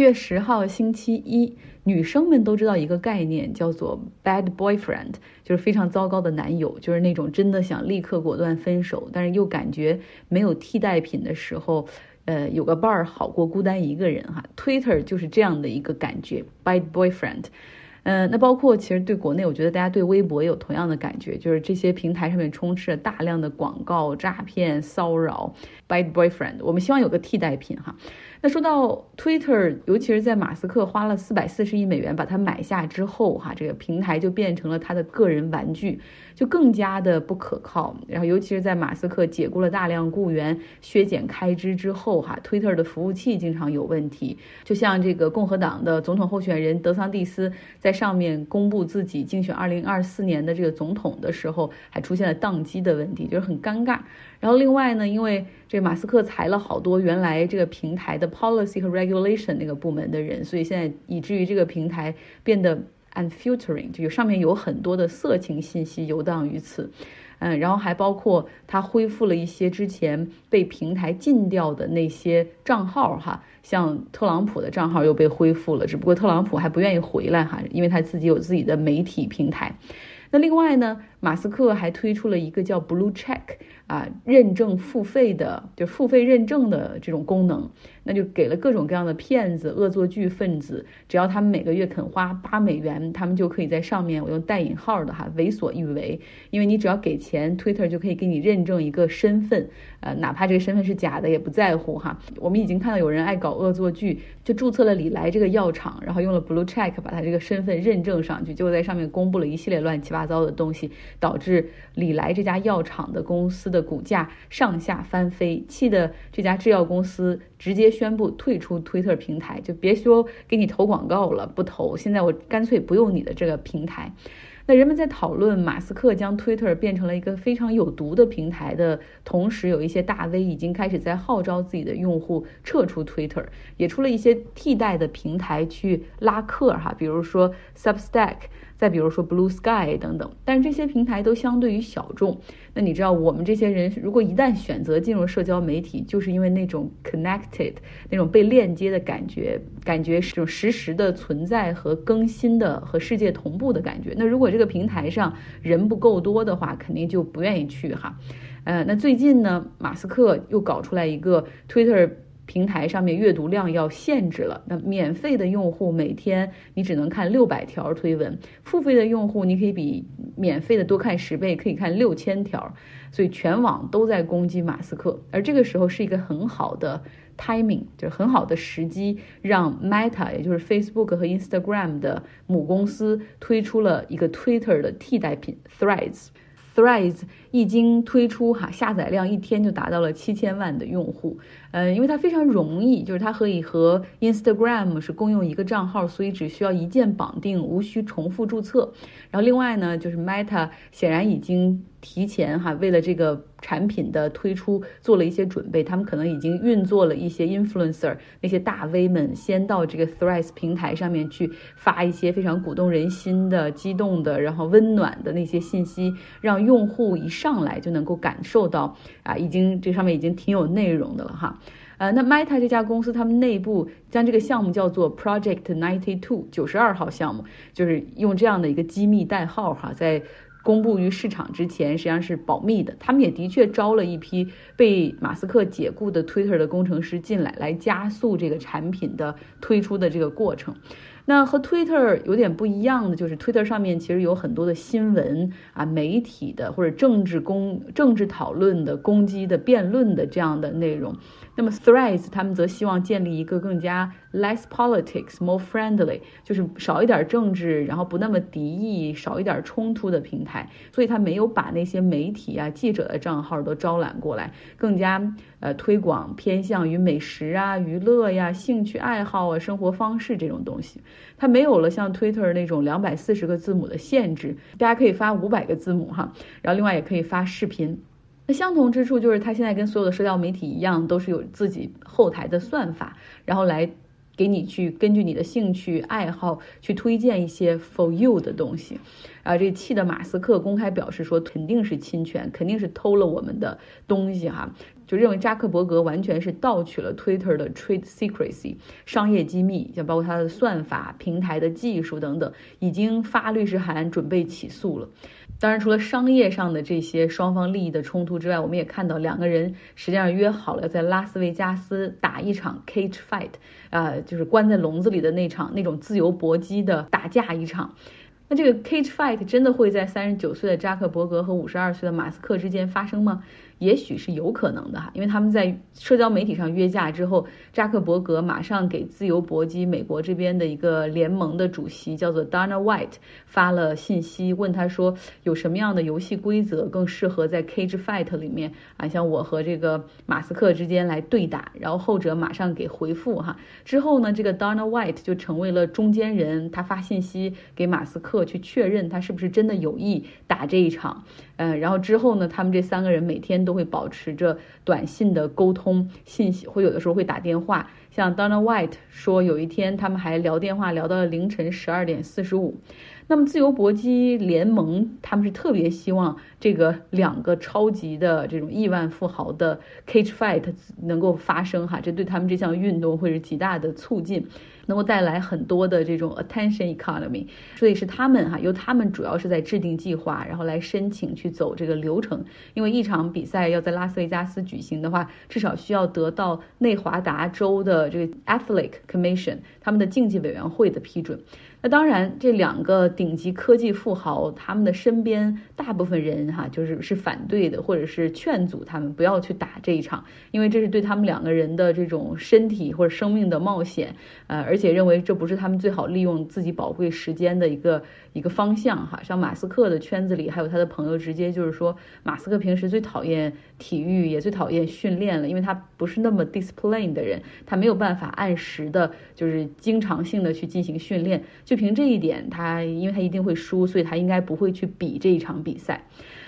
9月10号星期一，女生们都知道一个概念叫做 bad boyfriend， 就是非常糟糕的男友，就是那种真的想立刻果断分手，但是又感觉没有替代品的时候，有个伴儿好过孤单一个人哈。Twitter 就是这样的一个感觉 bad boyfriend。那包括其实对国内，我觉得大家对微博也有同样的感觉，就是这些平台上面充斥了大量的广告、诈骗、骚扰 bad boyfriend， 我们希望有个替代品哈。那说到 Twitter， 尤其是在马斯克花了$440亿美元把它买下之后哈，这个平台就变成了他的个人玩具，就更加的不可靠。然后尤其是在马斯克解雇了大量雇员、削减开支之后哈， Twitter 的服务器经常有问题，就像这个共和党的总统候选人德桑蒂斯在上面公布自己竞选2024年的这个总统的时候，还出现了宕机的问题，就是很尴尬。然后另外呢，因为这马斯克裁了好多原来这个平台的 policy 和 regulation 那个部门的人，所以现在以至于这个平台变得 unfiltering， 就上面有很多的色情信息游荡于此。然后还包括他恢复了一些之前被平台禁掉的那些账号哈，像特朗普的账号又被恢复了，只不过特朗普还不愿意回来哈，因为他自己有自己的媒体平台。那另外呢，马斯克还推出了一个叫 Blue Check 啊，认证付费的，就付费认证的这种功能，那就给了各种各样的骗子、恶作剧分子，只要他们每个月肯花$8，他们就可以在上面，我用带引号的哈，为所欲为，因为你只要给钱 ，Twitter 就可以给你认证一个身份，哪怕这个身份是假的也不在乎哈。我们已经看到有人爱搞恶作剧，就注册了李来这个药厂，然后用了 Blue Check 把他这个身份认证上去，结果在上面公布了一系列乱七八糟的东西。导致李来这家药厂的公司的股价上下翻飞，气得这家制药公司直接宣布退出推特平台，就别说给你投广告了，不投，现在我干脆不用你的这个平台。那人们在讨论马斯克将 Twitter 变成了一个非常有毒的平台的同时，有一些大 V 已经开始在号召自己的用户撤出 Twitter， 也出了一些替代的平台去拉客哈，比如说 Substack， 再比如说 Blue Sky 等等。但是这些平台都相对于小众。那你知道我们这些人如果一旦选择进入社交媒体，就是因为那种 connected 那种被链接的感觉是这种实时的存在和更新的和世界同步的感觉。那如果这个平台上人不够多的话，肯定就不愿意去哈。那最近呢，马斯克又搞出来一个 Twitter 平台上面阅读量要限制了。那免费的用户每天你只能看600条推文，付费的用户你可以比免费的多看10倍，可以看6000条。所以全网都在攻击马斯克，而这个时候是一个很好的 timing， 就是很好的时机，让 Meta 也就是 Facebook 和 Instagram 的母公司推出了一个 Twitter 的替代品 Threads 一经推出哈，下载量一天就达到了7000万的用户。因为它非常容易，就是它可以和 Instagram 是共用一个账号，所以只需要一键绑定，无需重复注册。然后另外呢，就是 Meta 显然已经提前哈，为了这个产品的推出做了一些准备，他们可能已经运作了一些 influencer， 那些大 V 们先到这个 Threads 平台上面去发一些非常鼓动人心的、激动的，然后温暖的那些信息，让用户一上来就能够感受到啊，已经这上面已经挺有内容的了哈。那 Meta 这家公司他们内部将这个项目叫做 Project 92 92号项目，就是用这样的一个机密代号哈，在公布于市场之前实际上是保密的。他们也的确招了一批被马斯克解雇的 Twitter 的工程师进来，来加速这个产品的推出的这个过程。那和 Twitter 有点不一样的就是 Twitter 上面其实有很多的新闻啊、媒体的或者政治讨论的、攻击的、辩论的这样的内容。那么 Threads 他们则希望建立一个更加 less politics more friendly， 就是少一点政治，然后不那么敌意，少一点冲突的平台。所以他没有把那些媒体啊、记者的账号都招揽过来，更加推广偏向于美食啊、娱乐呀、兴趣爱好啊、生活方式这种东西。它没有了像 Twitter 那种240个字母的限制，大家可以发500个字母哈，然后另外也可以发视频。那相同之处就是它现在跟所有的社交媒体一样，都是有自己后台的算法，然后来给你去根据你的兴趣爱好去推荐一些 for you 的东西。这气的马斯克公开表示说，肯定是侵权，肯定是偷了我们的东西哈。就认为扎克伯格完全是盗取了 Twitter 的 trade secrecy 商业机密，像包括它的算法、平台的技术等等，已经发律师函准备起诉了。当然，除了商业上的这些双方利益的冲突之外，我们也看到两个人实际上约好了在拉斯维加斯打一场 cage fight， 就是关在笼子里的那场那种自由搏击的打架一场。那这个 cage fight 真的会在39岁的扎克伯格和52岁的马斯克之间发生吗？也许是有可能的哈，因为他们在社交媒体上约架之后，扎克伯格马上给自由搏击美国这边的一个联盟的主席叫做 Dana White 发了信息，问他说有什么样的游戏规则更适合在 cage fight 里面啊，像我和这个马斯克之间来对打，然后后者马上给回复哈。之后呢，这个 Dana White 就成为了中间人，他发信息给马斯克去确认他是不是真的有意打这一场，然后之后呢，他们这三个人每天都会保持着短信的沟通，信息会有的时候会打电话。像 Dana White 说，有一天他们还聊电话，聊到了凌晨12:45。那么自由搏击联盟他们是特别希望这个两个超级的这种亿万富豪的 cage fight 能够发生哈，这对他们这项运动会是极大的促进，能够带来很多的这种 attention economy。所以是他们哈，由他们主要是在制定计划，然后来申请去走这个流程。因为一场比赛要在拉斯维加斯举行的话，至少需要得到内华达州的这个 athletic commission 他们的竞技委员会的批准。那当然，这两个顶级科技富豪，他们的身边大部分人哈，是反对的，或者是劝阻他们不要去打这一场，因为这是对他们两个人的这种身体或者生命的冒险，而且认为这不是他们最好利用自己宝贵时间的一个方向哈。像马斯克的圈子里，还有他的朋友直接就是说，马斯克平时最讨厌体育，也最讨厌训练了，因为他不是那么 discipline 的人，他没有办法按时的，就是经常性的去进行训练。就凭这一点，因为他一定会输，所以他应该不会去比这一场比赛。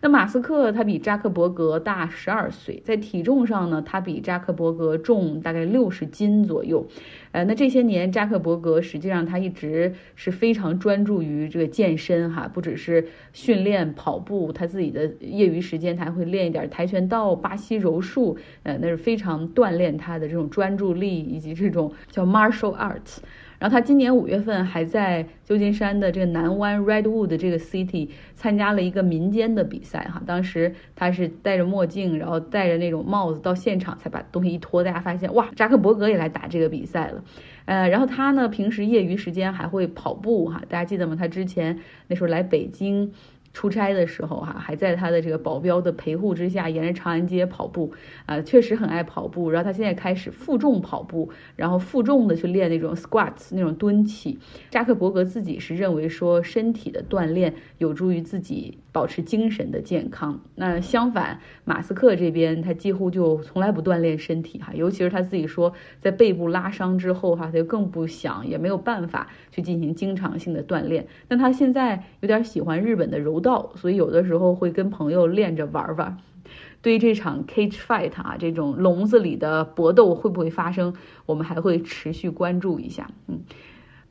那马斯克他比扎克伯格大12岁，在体重上呢，他比扎克伯格重大概60斤左右。那这些年扎克伯格实际上他一直是非常专注于这个健身哈，不只是训练跑步，他自己的业余时间他还会练一点跆拳道、巴西柔术，那是非常锻炼他的这种专注力以及这种叫 martial arts。然后他今年5月份还在旧金山的这个南湾 Redwood 这个 city 参加了一个民间的比赛哈，当时他是戴着墨镜，然后戴着那种帽子到现场才把东西一脱，大家发现哇，扎克伯格也来打这个比赛了。然后他呢，平时业余时间还会跑步哈，大家记得吗？他之前那时候来北京出差的时候哈，还在他的这个保镖的陪护之下，沿着长安街跑步，确实很爱跑步。然后他现在开始负重跑步，然后负重的去练那种 squats 那种蹲起。扎克伯格自己是认为说，身体的锻炼有助于自己保持精神的健康。那相反，马斯克这边他几乎就从来不锻炼身体哈，尤其是他自己说，在背部拉伤之后哈，他就更不想也没有办法去进行经常性的锻炼。那他现在有点喜欢日本的柔道，所以有的时候会跟朋友练着玩玩。对于这场 cage fight 啊，这种笼子里的搏斗会不会发生，我们还会持续关注一下。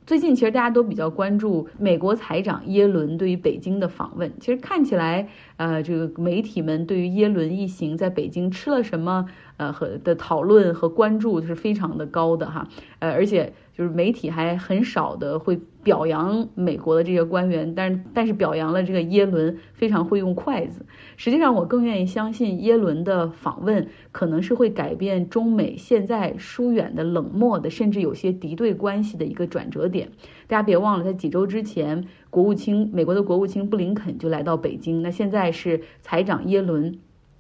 最近其实大家都比较关注美国财长耶伦对于北京的访问，其实看起来这个媒体们对于耶伦一行在北京吃了什么的讨论和关注是非常的高的哈，而且就是媒体还很少的会表扬美国的这些官员，但是表扬了这个耶伦非常会用筷子。实际上我更愿意相信耶伦的访问可能是会改变中美现在疏远的冷漠的甚至有些敌对关系的一个转折点。大家别忘了，在几周之前美国的国务卿布林肯就来到北京，那现在是财长耶伦。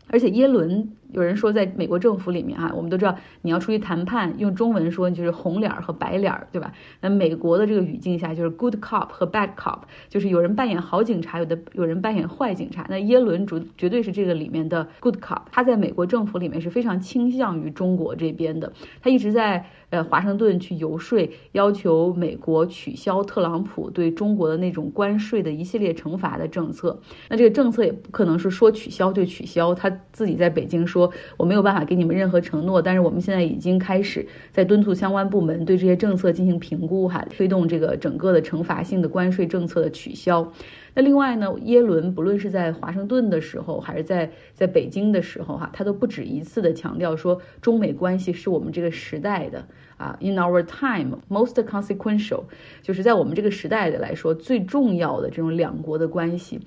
而且耶伦有人说在美国政府里面啊，我们都知道你要出去谈判，用中文说就是红脸和白脸，对吧？那美国的这个语境下就是 good cop 和 bad cop， 就是有人扮演好警察，有人扮演坏警察。那耶伦绝对是这个里面的 good cop， 他在美国政府里面是非常倾向于中国这边的，他一直在华盛顿去游说，要求美国取消特朗普对中国的那种关税的一系列惩罚的政策。那这个政策也不可能是说取消就取消，他自己在北京说说我没有办法给你们任何承诺，但是我们现在已经开始在敦促相关部门对这些政策进行评估哈，推动这个整个的惩罚性的关税政策的取消。那另外呢，耶伦不论是在华盛顿的时候还是在北京的时候哈，他都不止一次的强调说，中美关系是我们这个时代的in our time most consequential， 就是在我们这个时代的来说最重要的这种两国的关系。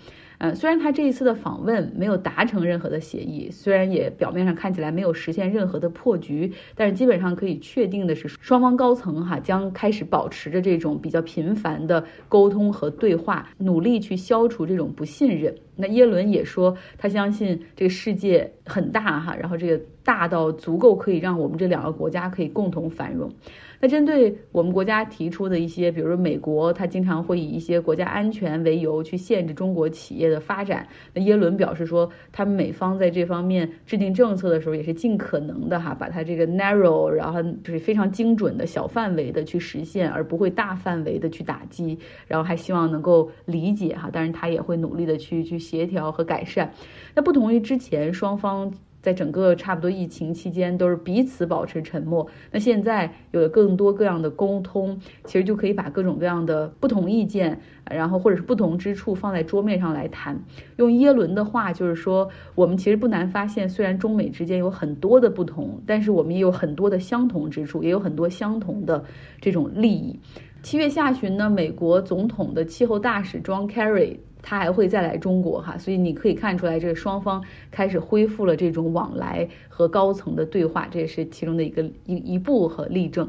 虽然他这一次的访问没有达成任何的协议，虽然也表面上看起来没有实现任何的破局，但是基本上可以确定的是，双方高层将开始保持着这种比较频繁的沟通和对话，努力去消除这种不信任。那耶伦也说，他相信这个世界很大然后这个大到足够可以让我们这两个国家可以共同繁荣。那针对我们国家提出的一些，比如说美国，他经常会以一些国家安全为由去限制中国企业的发展。那耶伦表示说，他们美方在这方面制定政策的时候，也是尽可能的把它这个 narrow， 然后就是非常精准的小范围的去实现，而不会大范围的去打击。然后还希望能够理解当然他也会努力的去协调和改善。那不同于之前双方在整个差不多疫情期间都是彼此保持沉默，那现在有了更多各样的沟通，其实就可以把各种各样的不同意见，然后或者是不同之处放在桌面上来谈。用耶伦的话就是说，我们其实不难发现，虽然中美之间有很多的不同，但是我们也有很多的相同之处，也有很多相同的这种利益。7月下旬呢，美国总统的气候大使 John Kerry他还会再来中国所以你可以看出来，这个双方开始恢复了这种往来和高层的对话，这也是其中的一步和例证。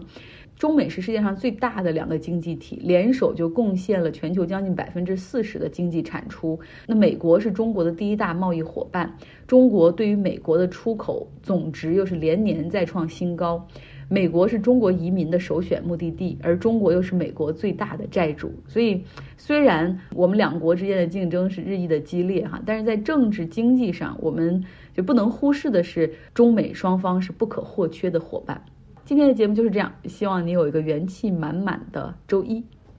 中美是世界上最大的两个经济体，联手就贡献了全球将近 40% 的经济产出。那美国是中国的第一大贸易伙伴，中国对于美国的出口总值又是连年再创新高。美国是中国移民的首选目的地，而中国又是美国最大的债主。所以虽然我们两国之间的竞争是日益的激烈但是在政治经济上，我们就不能忽视的是，中美双方是不可或缺的伙伴。今天的节目就是这样，希望你有一个元气满满的周一。